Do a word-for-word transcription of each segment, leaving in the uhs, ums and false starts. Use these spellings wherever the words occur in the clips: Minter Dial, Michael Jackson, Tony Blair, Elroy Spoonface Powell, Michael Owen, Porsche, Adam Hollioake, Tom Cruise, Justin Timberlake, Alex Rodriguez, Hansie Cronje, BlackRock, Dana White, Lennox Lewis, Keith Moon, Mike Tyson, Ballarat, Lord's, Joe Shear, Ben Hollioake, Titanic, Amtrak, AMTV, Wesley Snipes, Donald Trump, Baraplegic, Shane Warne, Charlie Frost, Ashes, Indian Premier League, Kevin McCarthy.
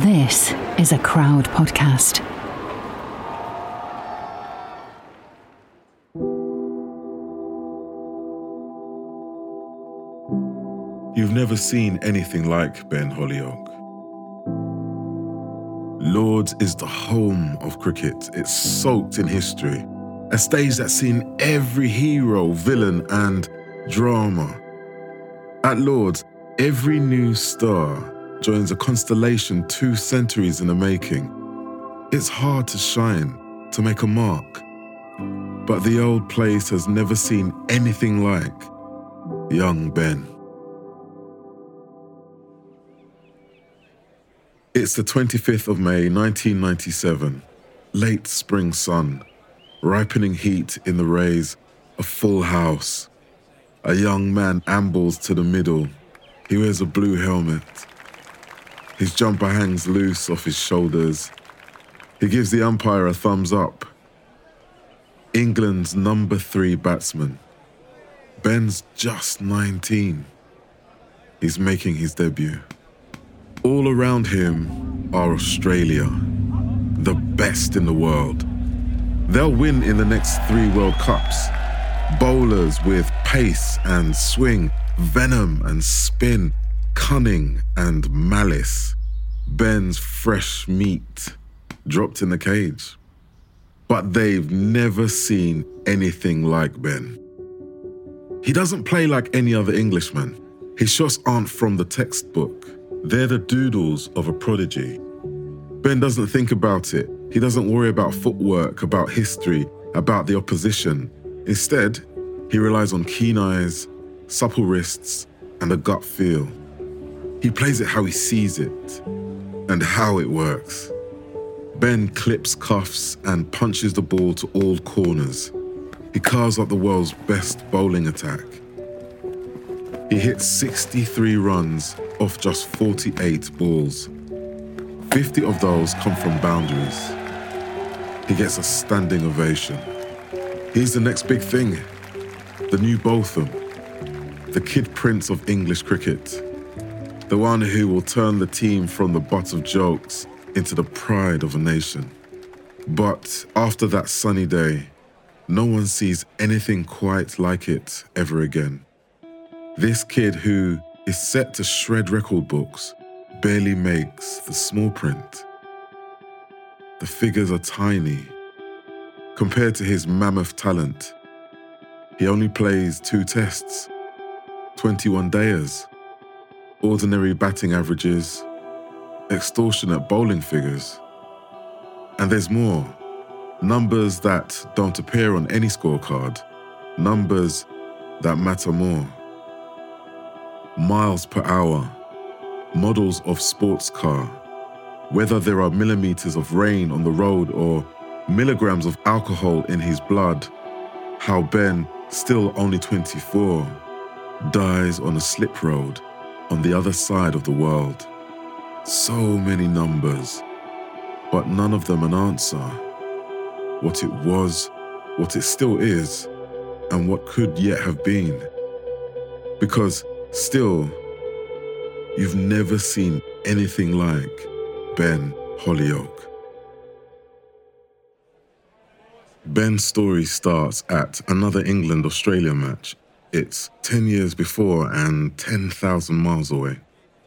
This is a Crowd podcast. You've never seen anything like Ben Hollioake. Lord's is the home of cricket. It's soaked in history. A stage that's seen every hero, villain, and drama. At Lord's, every new star joins a constellation two centuries in the making. It's hard to shine, to make a mark. But the old place has never seen anything like young Ben. It's the twenty-fifth of May, nineteen ninety-seven. Late spring sun, ripening heat in the rays, a full house. A young man ambles to the middle. He wears a blue helmet. His jumper hangs loose off his shoulders. He gives the umpire a thumbs up. England's number three batsman. Ben's just nineteen. He's making his debut. All around him are Australia, the best in the world. They'll win in the next three World Cups. Bowlers with pace and swing, venom and spin, cunning and malice. Ben's fresh meat dropped in the cage. But they've never seen anything like Ben. He doesn't play like any other Englishman. His shots aren't from the textbook. They're the doodles of a prodigy. Ben doesn't think about it. He doesn't worry about footwork, about history, about the opposition. Instead, he relies on keen eyes, supple wrists, and a gut feel. He plays it how he sees it and how it works. Ben clips cuffs and punches the ball to all corners. He carves up the world's best bowling attack. He hits sixty-three runs off just forty-eight balls. fifty of those come from boundaries. He gets a standing ovation. He's the next big thing, the new Botham, the kid prince of English cricket. The one who will turn the team from the butt of jokes into the pride of a nation. But after that sunny day, no one sees anything quite like it ever again. This kid who is set to shred record books barely makes the small print. The figures are tiny. Compared to his mammoth talent, he only plays two tests, twenty-one-dayers. Ordinary batting averages, extortionate bowling figures. And there's more. Numbers that don't appear on any scorecard. Numbers that matter more. Miles per hour. Models of sports car. Whether there are millimeters of rain on the road or milligrams of alcohol in his blood, how Ben, still only twenty-four, dies on a slip road on the other side of the world. So many numbers, but none of them an answer. What it was, what it still is, and what could yet have been. Because still, you've never seen anything like Ben Hollioake. Ben's story starts at another England-Australia match. It's ten years before and ten thousand miles away.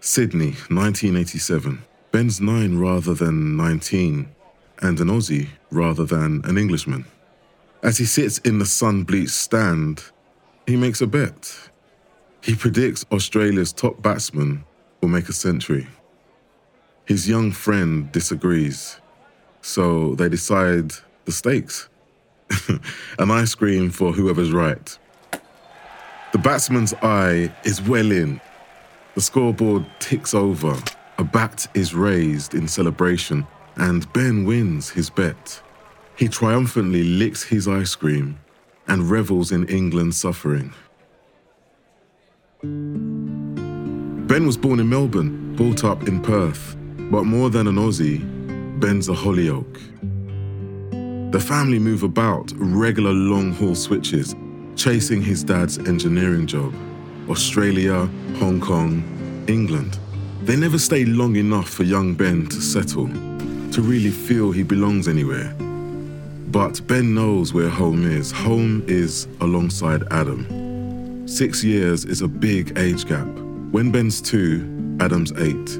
Sydney, nineteen eighty-seven. Ben's nine rather than nineteen, and an Aussie rather than an Englishman. As he sits in the sun-bleached stand, he makes a bet. He predicts Australia's top batsman will make a century. His young friend disagrees, so they decide the stakes. An ice cream for whoever's right. The batsman's eye is well in. The scoreboard ticks over, a bat is raised in celebration, and Ben wins his bet. He triumphantly licks his ice cream and revels in England's suffering. Ben was born in Melbourne, brought up in Perth, but more than an Aussie, Ben's a Hollioake. The family move about regular long-haul switches, chasing his dad's engineering job. Australia, Hong Kong, England. They never stay long enough for young Ben to settle, to really feel he belongs anywhere. But Ben knows where home is. Home is alongside Adam. Six years is a big age gap. When Ben's two, Adam's eight.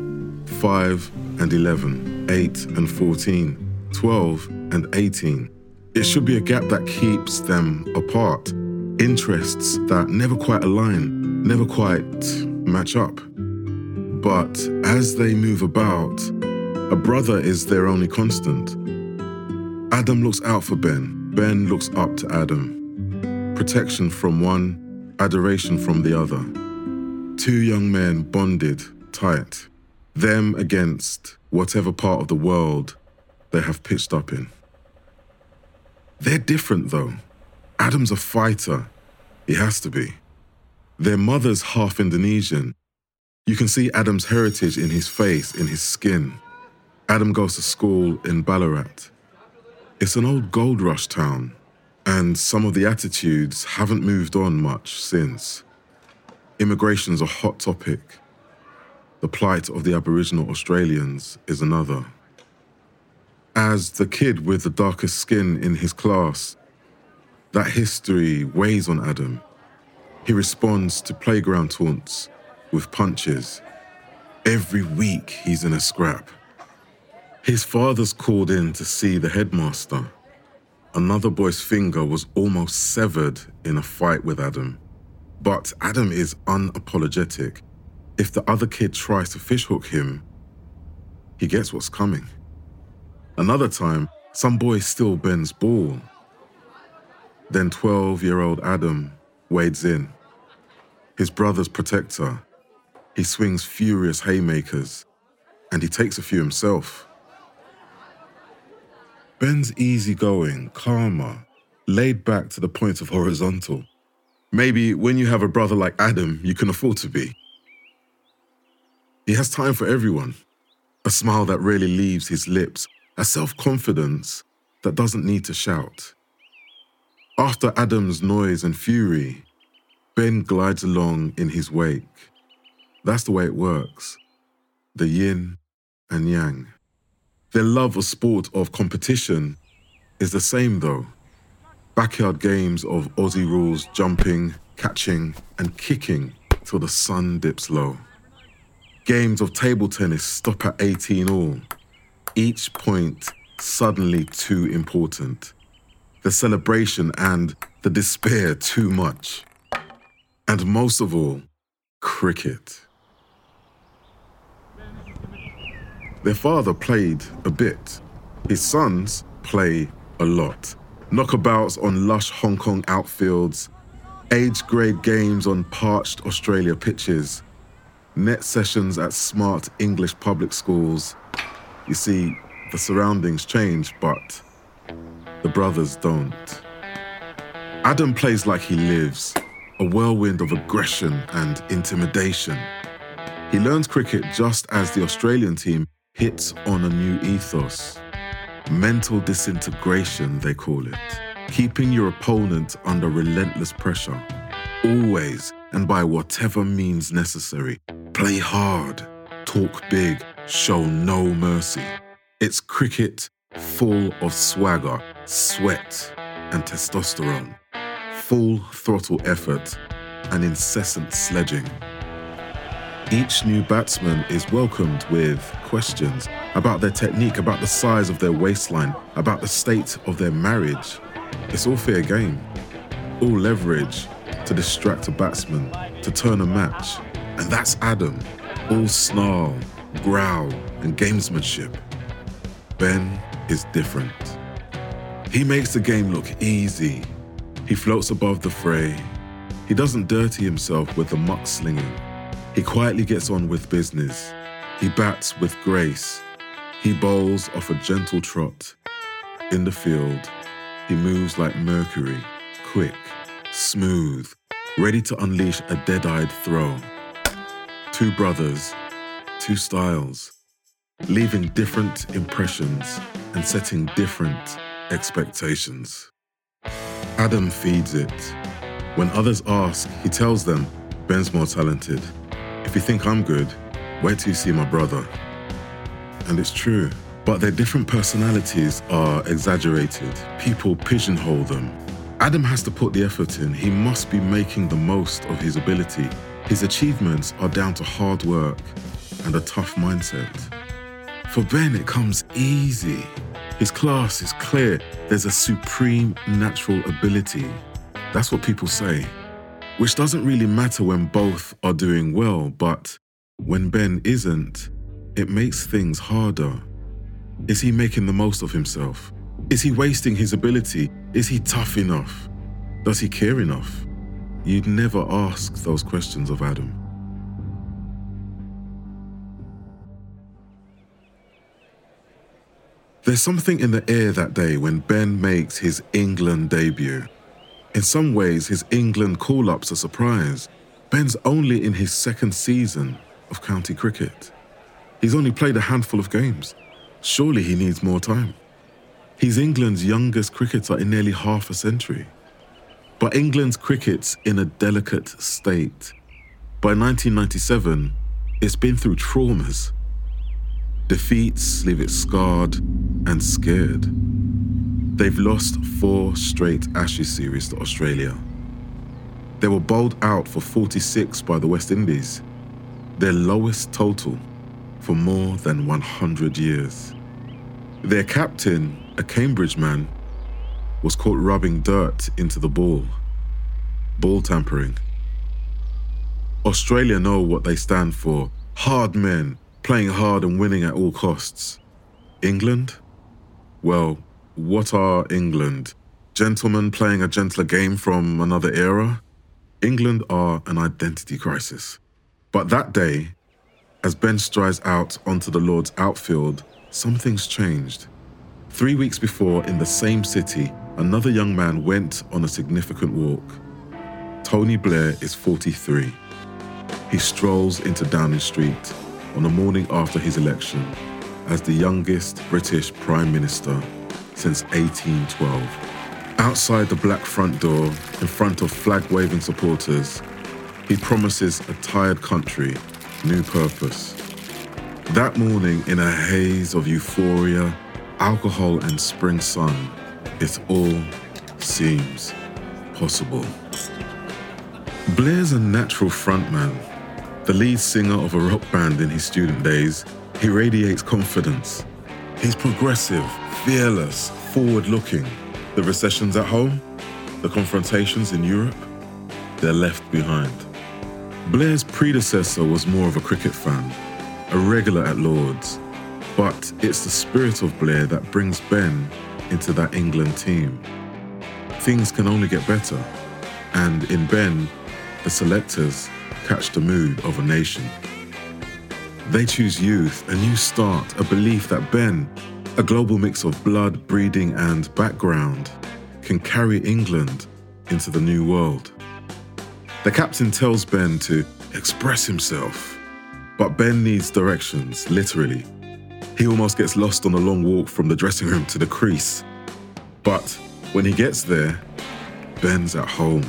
Five and eleven, eight and fourteen, twelve and eighteen. It should be a gap that keeps them apart. Interests that never quite align, never quite match up. But as they move about, a brother is their only constant. Adam looks out for Ben. Ben looks up to Adam. Protection from one, adoration from the other. Two young men bonded tight. Them against whatever part of the world they have pitched up in. They're different though. Adam's a fighter. He has to be. Their mother's half Indonesian. You can see Adam's heritage in his face, in his skin. Adam goes to school in Ballarat. It's an old gold rush town, and some of the attitudes haven't moved on much since. Immigration's a hot topic. The plight of the Aboriginal Australians is another. As the kid with the darkest skin in his class, that history weighs on Adam. He responds to playground taunts with punches. Every week he's in a scrap. His father's called in to see the headmaster. Another boy's finger was almost severed in a fight with Adam. But Adam is unapologetic. If the other kid tries to fishhook him, he gets what's coming. Another time, some boy still bends ball. Then twelve-year-old Adam wades in. His brother's protector. He swings furious haymakers, and he takes a few himself. Ben's easygoing, calmer, laid back to the point of horizontal. Maybe when you have a brother like Adam, you can afford to be. He has time for everyone. A smile that rarely leaves his lips. A self-confidence that doesn't need to shout. After Adam's noise and fury, Ben glides along in his wake. That's the way it works. The yin and yang. Their love of sport, of competition, is the same though. Backyard games of Aussie rules, jumping, catching, and kicking till the sun dips low. Games of table tennis stop at eighteen all. Each point suddenly too important. The celebration and the despair too much. And most of all, cricket. Their father played a bit. His sons play a lot. Knockabouts on lush Hong Kong outfields, age-grade games on parched Australia pitches, net sessions at smart English public schools. You see, the surroundings change, but the brothers don't. Adam plays like he lives, a whirlwind of aggression and intimidation. He learns cricket just as the Australian team hits on a new ethos. Mental disintegration, they call it. Keeping your opponent under relentless pressure. Always, and by whatever means necessary. Play hard, talk big, show no mercy. It's cricket full of swagger, sweat, and testosterone. Full throttle effort and incessant sledging. Each new batsman is welcomed with questions about their technique, about the size of their waistline, about the state of their marriage. It's all fair game, all leverage to distract a batsman, to turn a match. And that's Adam, all snarl, growl, and gamesmanship. Ben is different. He makes the game look easy. He floats above the fray. He doesn't dirty himself with the mudslinging. He quietly gets on with business. He bats with grace. He bowls off a gentle trot. In the field, he moves like Mercury, quick, smooth, ready to unleash a dead-eyed throw. Two brothers, two styles, leaving different impressions and setting different expectations. Adam feeds it. When others ask, he tells them, Ben's more talented. If you think I'm good, wait till you see my brother. And it's true, but their different personalities are exaggerated. People pigeonhole them. Adam has to put the effort in. He must be making the most of his ability. His achievements are down to hard work and a tough mindset. For Ben, it comes easy. His class is clear. There's a supreme natural ability. That's what people say. Which doesn't really matter when both are doing well, but when Ben isn't, it makes things harder. Is he making the most of himself? Is he wasting his ability? Is he tough enough? Does he care enough? You'd never ask those questions of Adam. There's something in the air that day when Ben makes his England debut. In some ways, his England call-up's a surprise. Ben's only in his second season of county cricket. He's only played a handful of games. Surely he needs more time. He's England's youngest cricketer in nearly half a century. But England's cricket's in a delicate state. By nineteen ninety-seven, it's been through traumas. Defeats leave it scarred and scared. They've lost four straight Ashes series to Australia. They were bowled out for forty-six by the West Indies, their lowest total for more than one hundred years. Their captain, a Cambridge man, was caught rubbing dirt into the ball. Ball tampering. Australia know what they stand for. Hard men, playing hard and winning at all costs. England? Well, what are England? Gentlemen playing a gentler game from another era? England are an identity crisis. But that day, as Ben strides out onto the Lord's outfield, something's changed. Three weeks before, in the same city, another young man went on a significant walk. Tony Blair is forty-three. He strolls into Downing Street on the morning after his election as the youngest British Prime Minister since eighteen twelve. Outside the black front door, in front of flag-waving supporters, he promises a tired country new purpose. That morning, in a haze of euphoria, alcohol and spring sun, it all seems possible. Blair's a natural frontman, the lead singer of a rock band in his student days. He radiates confidence. He's progressive, fearless, forward-looking. The recessions at home, the confrontations in Europe, they're left behind. Blair's predecessor was more of a cricket fan, a regular at Lord's. But it's the spirit of Blair that brings Ben into that England team. Things can only get better. And in Ben, the selectors catch the mood of a nation. They choose youth, a new start, a belief that Ben, a global mix of blood, breeding, and background, can carry England into the new world. The captain tells Ben to express himself, but Ben needs directions, literally. He almost gets lost on the long walk from the dressing room to the crease. But when he gets there, Ben's at home.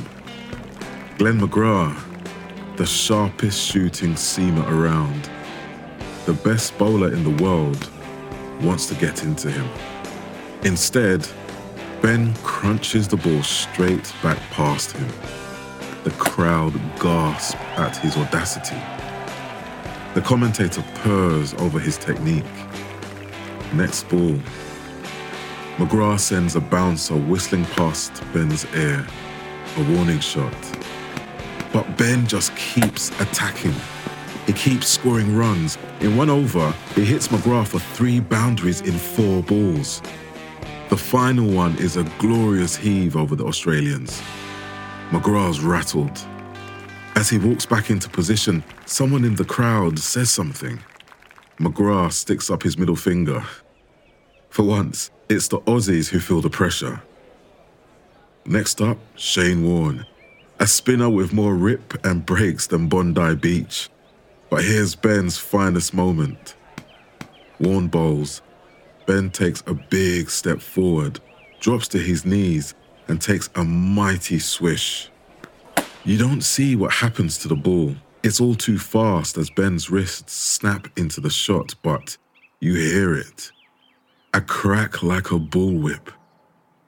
Glenn McGrath, the sharpest shooting seamer around, the best bowler in the world, wants to get into him. Instead, Ben crunches the ball straight back past him. The crowd gasp at his audacity. The commentator purrs over his technique. Next ball. McGrath sends a bouncer whistling past Ben's ear, a warning shot. But Ben just keeps attacking. He keeps scoring runs. In one over, he hits McGrath for three boundaries in four balls. The final one is a glorious heave over the Australians. McGrath's rattled. As he walks back into position, someone in the crowd says something. McGrath sticks up his middle finger. For once, it's the Aussies who feel the pressure. Next up, Shane Warne, a spinner with more rip and breaks than Bondi Beach. But here's Ben's finest moment. Warne bowls. Ben takes a big step forward, drops to his knees, and takes a mighty swish. You don't see what happens to the ball. It's all too fast as Ben's wrists snap into the shot, but you hear it. A crack like a bullwhip.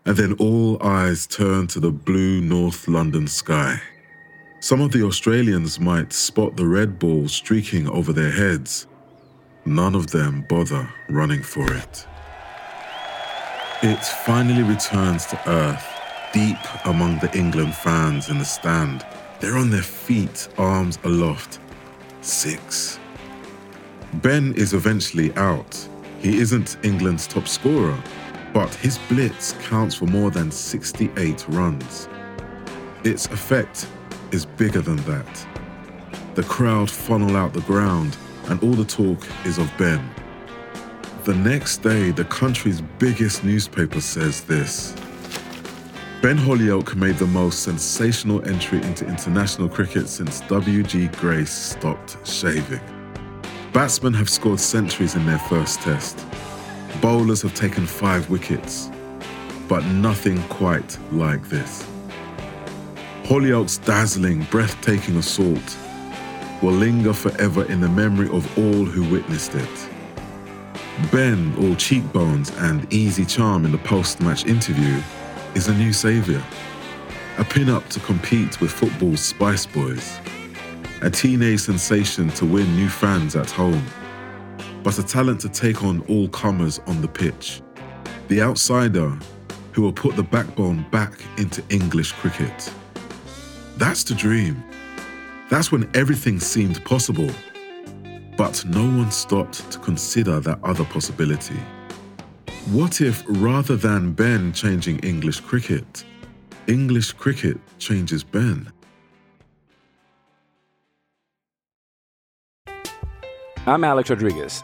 And then all eyes turn to the blue North London sky. Some of the Australians might spot the red ball streaking over their heads. None of them bother running for it. It finally returns to earth, deep among the England fans in the stand. They're on their feet, arms aloft. Six. Ben is eventually out. He isn't England's top scorer, but his blitz counts for more than sixty-eight runs. Its effect is bigger than that. The crowd funnel out the ground, and all the talk is of Ben. The next day, the country's biggest newspaper says this. Ben Hollioake made the most sensational entry into international cricket since W G Grace stopped shaving. Batsmen have scored centuries in their first test. Bowlers have taken five wickets, but nothing quite like this. Hollioake's dazzling, breathtaking assault will linger forever in the memory of all who witnessed it. Ben, all cheekbones and easy charm in the post-match interview, is a new saviour. A pin-up to compete with football's Spice Boys. A teenage sensation to win new fans at home. But a talent to take on all comers on the pitch. The outsider who will put the backbone back into English cricket. That's the dream. That's when everything seemed possible. But no one stopped to consider that other possibility. What if, rather than Ben changing English cricket, English cricket changes Ben? I'm Alex Rodriguez.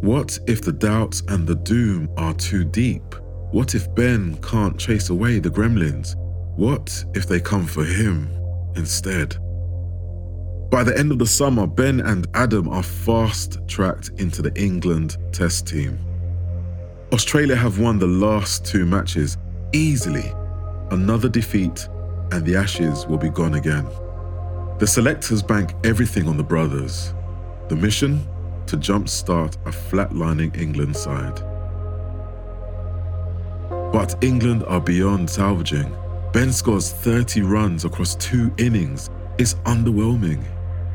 What if the doubts and the doom are too deep? What if Ben can't chase away the gremlins? What if they come for him instead? By the end of the summer, Ben and Adam are fast-tracked into the England Test team. Australia have won the last two matches easily. Another defeat and the Ashes will be gone again. The selectors bank everything on the brothers. The mission? To jumpstart a flatlining England side. But England are beyond salvaging. Ben scores thirty runs across two innings. It's underwhelming.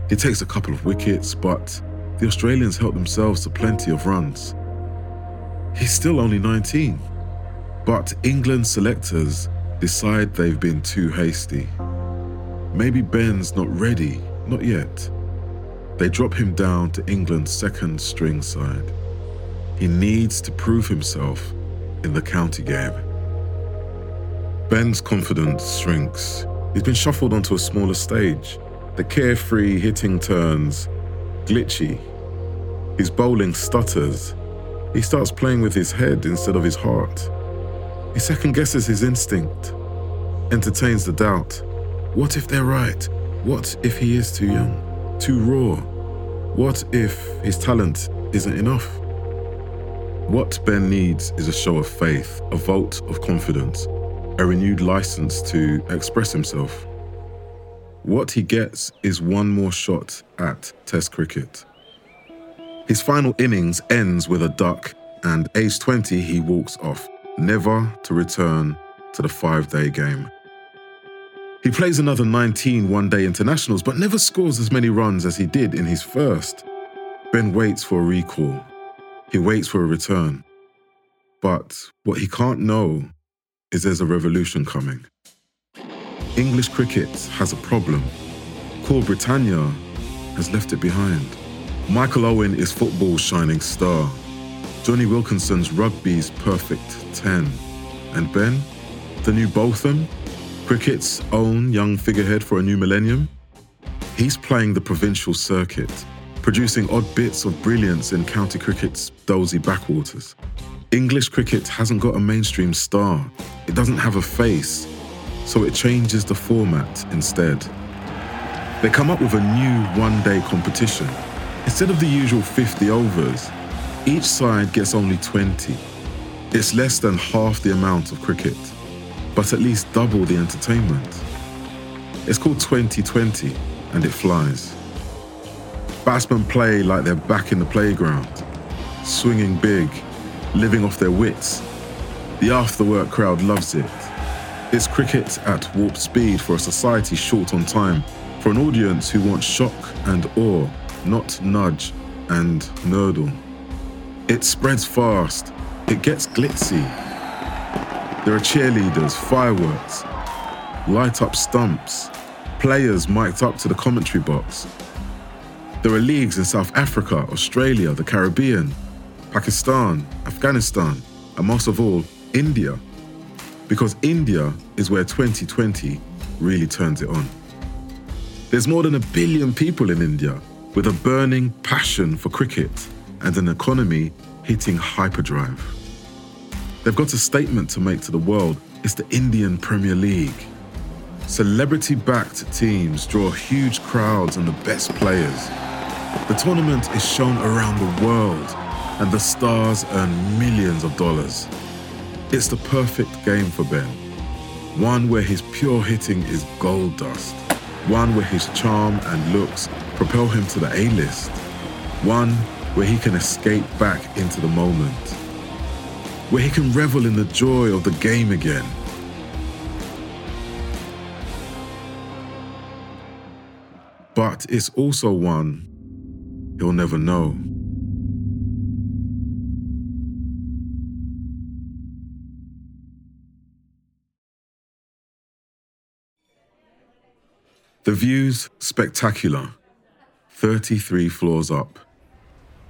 He takes a couple of wickets, but the Australians help themselves to plenty of runs. He's still only nineteen, but England selectors decide they've been too hasty. Maybe Ben's not ready, not yet. They drop him down to England's second string side. He needs to prove himself in the county game. Ben's confidence shrinks. He's been shuffled onto a smaller stage. The carefree hitting turns glitchy. His bowling stutters. He starts playing with his head instead of his heart. He second guesses his instinct, entertains the doubt. What if they're right? What if he is too young, too raw, What if his talent isn't enough? What Ben needs is a show of faith, a vote of confidence, a renewed license to express himself. What he gets is one more shot at Test cricket. His final innings ends with a duck, and aged twenty, he walks off, never to return to the five-day game. He plays another nineteen one-day internationals, but never scores as many runs as he did in his first. Ben waits for a recall. He waits for a return. But what he can't know is there's a revolution coming. English cricket has a problem. Cool Britannia has left it behind. Michael Owen is football's shining star. Johnny Wilkinson's rugby's perfect ten. And Ben, the new Botham, cricket's own young figurehead for a new millennium, he's playing the provincial circuit, producing odd bits of brilliance in county cricket's dozy backwaters. English cricket hasn't got a mainstream star. It doesn't have a face. So it changes the format instead. They come up with a new one-day competition. Instead of the usual fifty overs, each side gets only twenty. It's less than half the amount of cricket, but at least double the entertainment. It's called twenty twenty, and it flies. Batsmen play like they're back in the playground, swinging big, living off their wits. The after-work crowd loves it. It's cricket at warp speed for a society short on time, for an audience who wants shock and awe, not nudge and nurdle. It spreads fast. It gets glitzy. There are cheerleaders, fireworks, light-up stumps, players mic'd up to the commentary box. There are leagues in South Africa, Australia, the Caribbean, Pakistan, Afghanistan, and most of all, India. Because India is where twenty twenty really turns it on. There's more than a billion people in India with a burning passion for cricket and an economy hitting hyperdrive. They've got a statement to make to the world. It's the Indian Premier League. Celebrity-backed teams draw huge crowds and the best players. The tournament is shown around the world and the stars earn millions of dollars. It's the perfect game for Ben. One where his pure hitting is gold dust. One where his charm and looks propel him to the A-list. One where he can escape back into the moment. Where he can revel in the joy of the game again. But it's also one he'll never know. The view's spectacular, thirty-three floors up,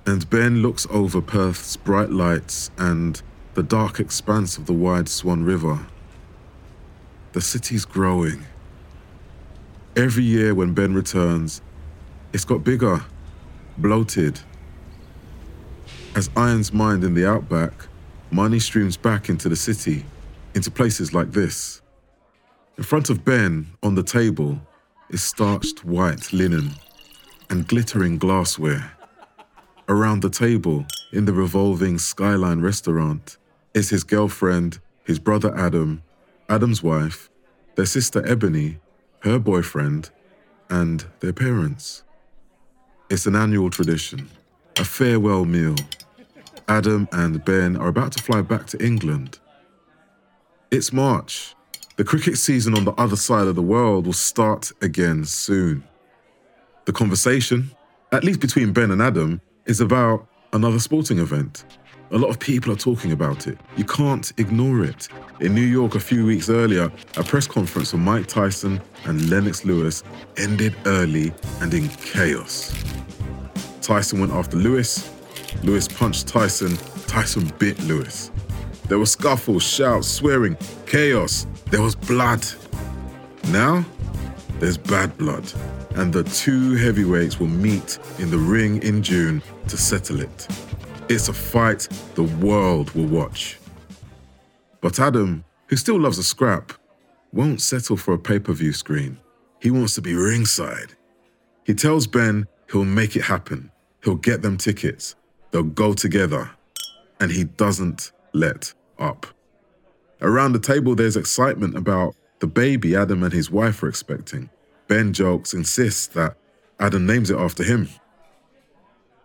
and Ben looks over Perth's bright lights and the dark expanse of the wide Swan River. The city's growing. Every year when Ben returns, it's got bigger, bloated. As iron's mined in the outback, money streams back into the city, into places like this. In front of Ben, on the table, is starched white linen and glittering glassware. Around the table, in the revolving Skyline restaurant, is his girlfriend, his brother Adam, Adam's wife, their sister Ebony, her boyfriend, and their parents. It's an annual tradition, a farewell meal. Adam and Ben are about to fly back to England. It's March. The cricket season on the other side of the world will start again soon. The conversation, at least between Ben and Adam, is about another sporting event. A lot of people are talking about it. You can't ignore it. In New York a few weeks earlier, a press conference for Mike Tyson and Lennox Lewis ended early and in chaos. Tyson went after Lewis. Lewis punched Tyson. Tyson bit Lewis. There were scuffles, shouts, swearing, chaos. There was blood. Now, there's bad blood, and the two heavyweights will meet in the ring in June to settle it. It's a fight the world will watch. But Adam, who still loves a scrap, won't settle for a pay-per-view screen. He wants to be ringside. He tells Ben he'll make it happen. He'll get them tickets. They'll go together. And he doesn't let up. Around the table, there's excitement about the baby Adam and his wife are expecting. Ben jokes, insists that Adam names it after him.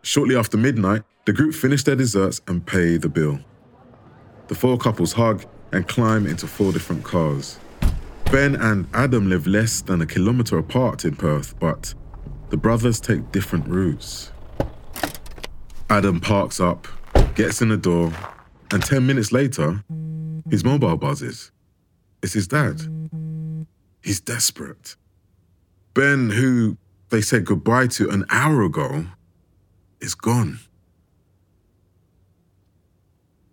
Shortly after midnight, the group finish their desserts and pay the bill. The four couples hug and climb into four different cars. Ben and Adam live less than a kilometre apart in Perth, but the brothers take different routes. Adam parks up, gets in the door, and ten minutes later, his mobile buzzes. It's his dad. He's desperate. Ben, who they said goodbye to an hour ago, is gone.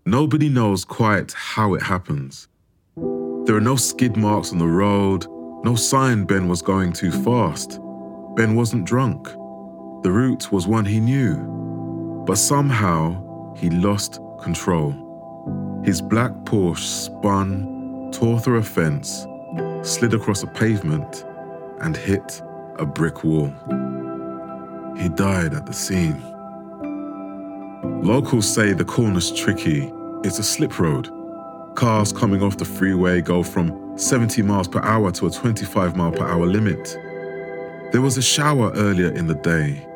Nobody knows quite how it happens. There are no skid marks on the road, no sign Ben was going too fast. Ben wasn't drunk. The route was one he knew. But somehow, he lost control. His black Porsche spun, tore through a fence, slid across a pavement, and hit a brick wall. He died at the scene. Locals say the corner's tricky. It's a slip road. Cars coming off the freeway go from seventy miles per hour to a twenty-five mile per hour limit. There was a shower earlier in the day.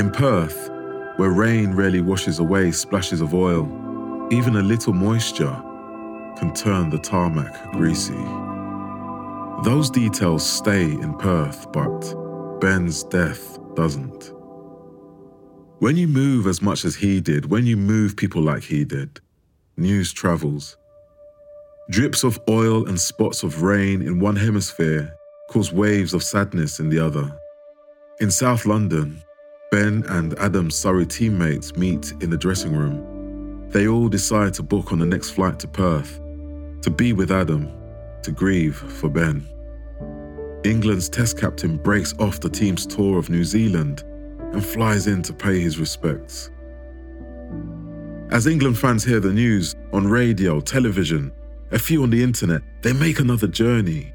In Perth, where rain rarely washes away splashes of oil, even a little moisture can turn the tarmac greasy. Those details stay in Perth, but Ben's death doesn't. When you move as much as he did, when you move people like he did, news travels. Drips of oil and spots of rain in one hemisphere cause waves of sadness in the other. In South London, Ben and Adam's Surrey teammates meet in the dressing room. They all decide to book on the next flight to Perth, to be with Adam, to grieve for Ben. England's Test captain breaks off the team's tour of New Zealand and flies in to pay his respects. As England fans hear the news on radio, television, a few on the internet, they make another journey.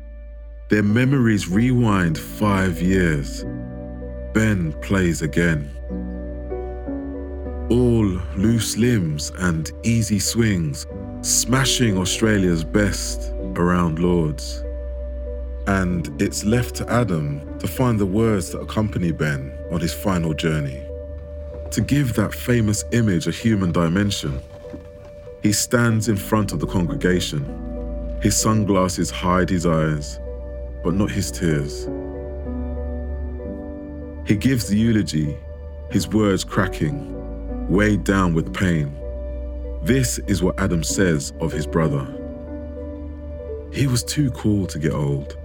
Their memories rewind five years. Ben plays again. All loose limbs and easy swings, smashing Australia's best around Lord's. And it's left to Adam to find the words that accompany Ben on his final journey. To give that famous image a human dimension, he stands in front of the congregation. His sunglasses hide his eyes, but not his tears. He gives the eulogy, his words cracking, weighed down with pain. This is what Adam says of his brother. He was too cool to get old.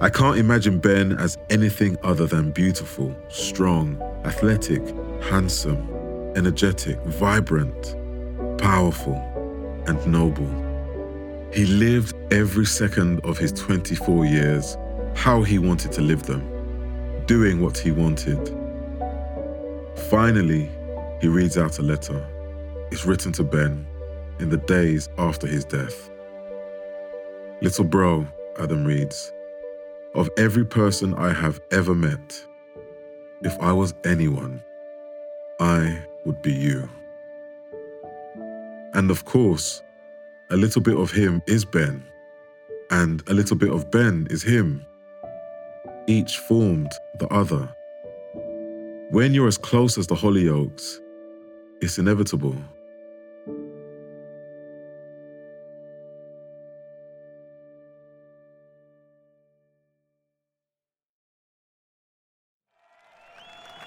I can't imagine Ben as anything other than beautiful, strong, athletic, handsome, energetic, vibrant, powerful, and noble. He lived every second of his twenty-four years, how he wanted to live them, doing what he wanted. Finally, he reads out a letter. It's written to Ben in the days after his death. Little bro, Adam reads, of every person I have ever met, if I was anyone, I would be you. And of course, a little bit of him is Ben, and a little bit of Ben is him. Each formed the other. When you're as close as the Hollioakes, it's inevitable.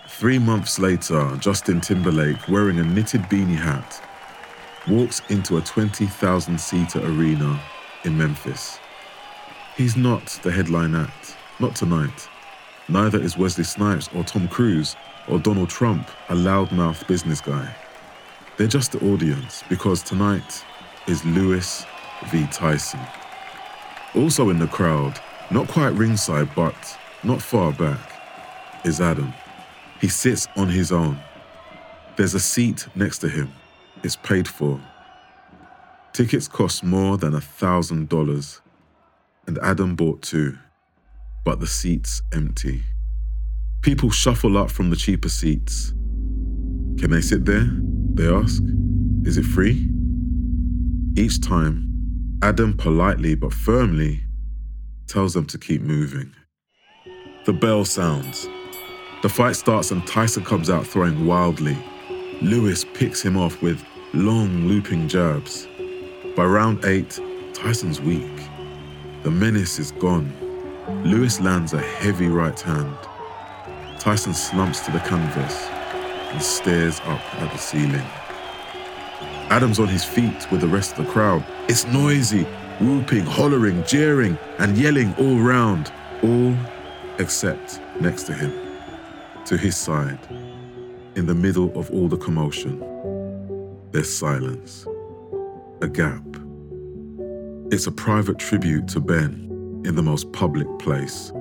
Three months later, Justin Timberlake, wearing a knitted beanie hat, walks into a twenty thousand seater arena in Memphis. He's not the headline act, not tonight. Neither is Wesley Snipes or Tom Cruise or Donald Trump, a loudmouth business guy. They're just the audience, because tonight is Lewis v Tyson. Also in the crowd, not quite ringside, but not far back, is Adam. He sits on his own. There's a seat next to him. It's paid for. Tickets cost more than one thousand dollars, and Adam bought two, but the seat's empty. People shuffle up from the cheaper seats. Can I sit there? They ask. Is it free? Each time, Adam politely but firmly tells them to keep moving. The bell sounds. The fight starts and Tyson comes out throwing wildly. Lewis picks him off with long looping jabs. By round eight, Tyson's weak. The menace is gone. Lewis lands a heavy right hand. Tyson slumps to the canvas and stares up at the ceiling. Adam's on his feet with the rest of the crowd. It's noisy, whooping, hollering, jeering, and yelling all round, all except next to him, to his side. In the middle of all the commotion, there's silence, a gap. It's a private tribute to Ben in the most public place.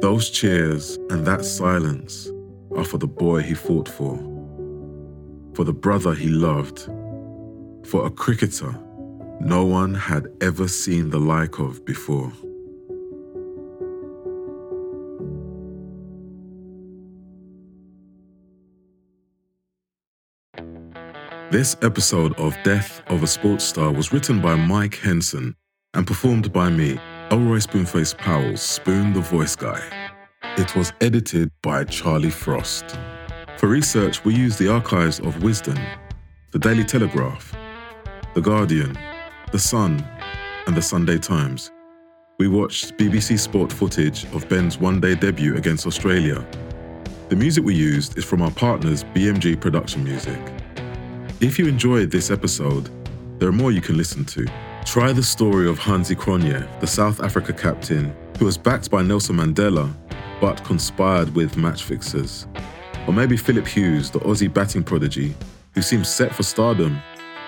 Those cheers and that silence are for the boy he fought for, for the brother he loved, for a cricketer no one had ever seen the like of before. This episode of Death of a Sports Star was written by Mike Henson and performed by me, Elroy Spoonface Powell, Spoon the Voice Guy. It was edited by Charlie Frost. For research, we used the archives of Wisden, the Daily Telegraph, the Guardian, the Sun, and the Sunday Times. We watched B B C Sport footage of Ben's one-day debut against Australia. The music we used is from our partners, B M G Production Music. If you enjoyed this episode, there are more you can listen to. Try the story of Hansie Cronje, the South Africa captain, who was backed by Nelson Mandela, but conspired with match fixers. Or maybe Philip Hughes, the Aussie batting prodigy, who seemed set for stardom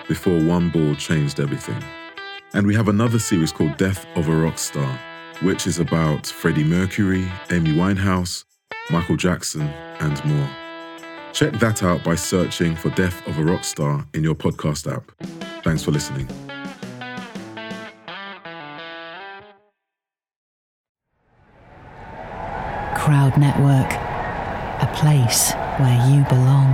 before one ball changed everything. And we have another series called Death of a Rock Star, which is about Freddie Mercury, Amy Winehouse, Michael Jackson, and more. Check that out by searching for Death of a Rockstar in your podcast app. Thanks for listening. Crowd Network, a place where you belong.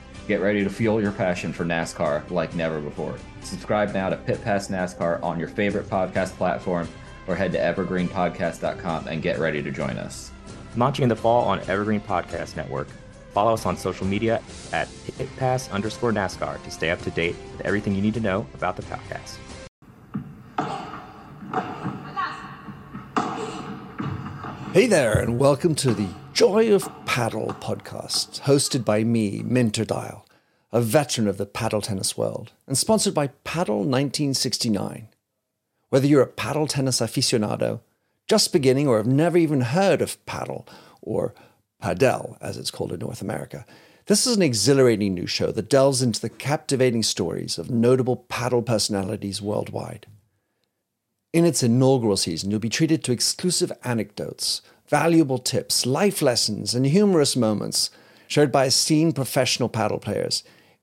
Get ready to fuel your passion for NASCAR like never before. Subscribe now to Pit Pass NASCAR on your favorite podcast platform or head to evergreen podcast dot com and get ready to join us. Launching in the fall on Evergreen Podcast Network. Follow us on social media at pitpass underscore NASCAR to stay up to date with everything you need to know about the podcast. Hey there, and welcome to the Joy of Paddle podcast, hosted by me, Minter Dial, a veteran of the paddle tennis world, and sponsored by Paddle nineteen sixty-nine. Whether you're a paddle tennis aficionado, just beginning, or have never even heard of paddle, or padel, as it's called in North America, this is an exhilarating new show that delves into the captivating stories of notable paddle personalities worldwide. In its inaugural season, you'll be treated to exclusive anecdotes, valuable tips, life lessons, and humorous moments shared by esteemed professional paddle players,